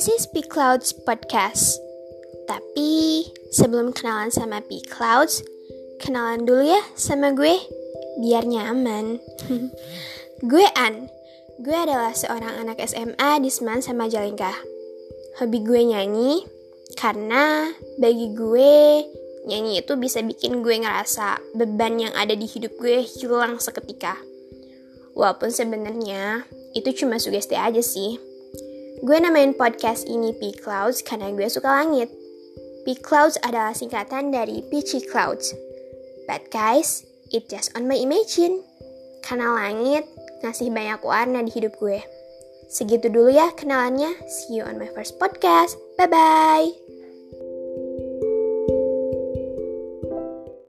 This is Peachy Clouds Podcast. Tapi sebelum kenalan sama Peachy Clouds, kenalan dulu ya sama gue, biar nyaman. Gue An. Gue adalah seorang anak SMA di SMAN sama Jalingkah. Hobi gue nyanyi, karena bagi gue nyanyi itu bisa bikin gue ngerasa beban yang ada di hidup gue hilang seketika. Walaupun sebenarnya itu cuma sugesti aja sih. Gue namain podcast ini Peachy Clouds karena gue suka langit. Peachy Clouds adalah singkatan dari Peachy Clouds. But guys, it's just on my imagine. Karena langit ngasih banyak warna di hidup gue. Segitu dulu ya kenalannya. See you on my first podcast. Bye-bye.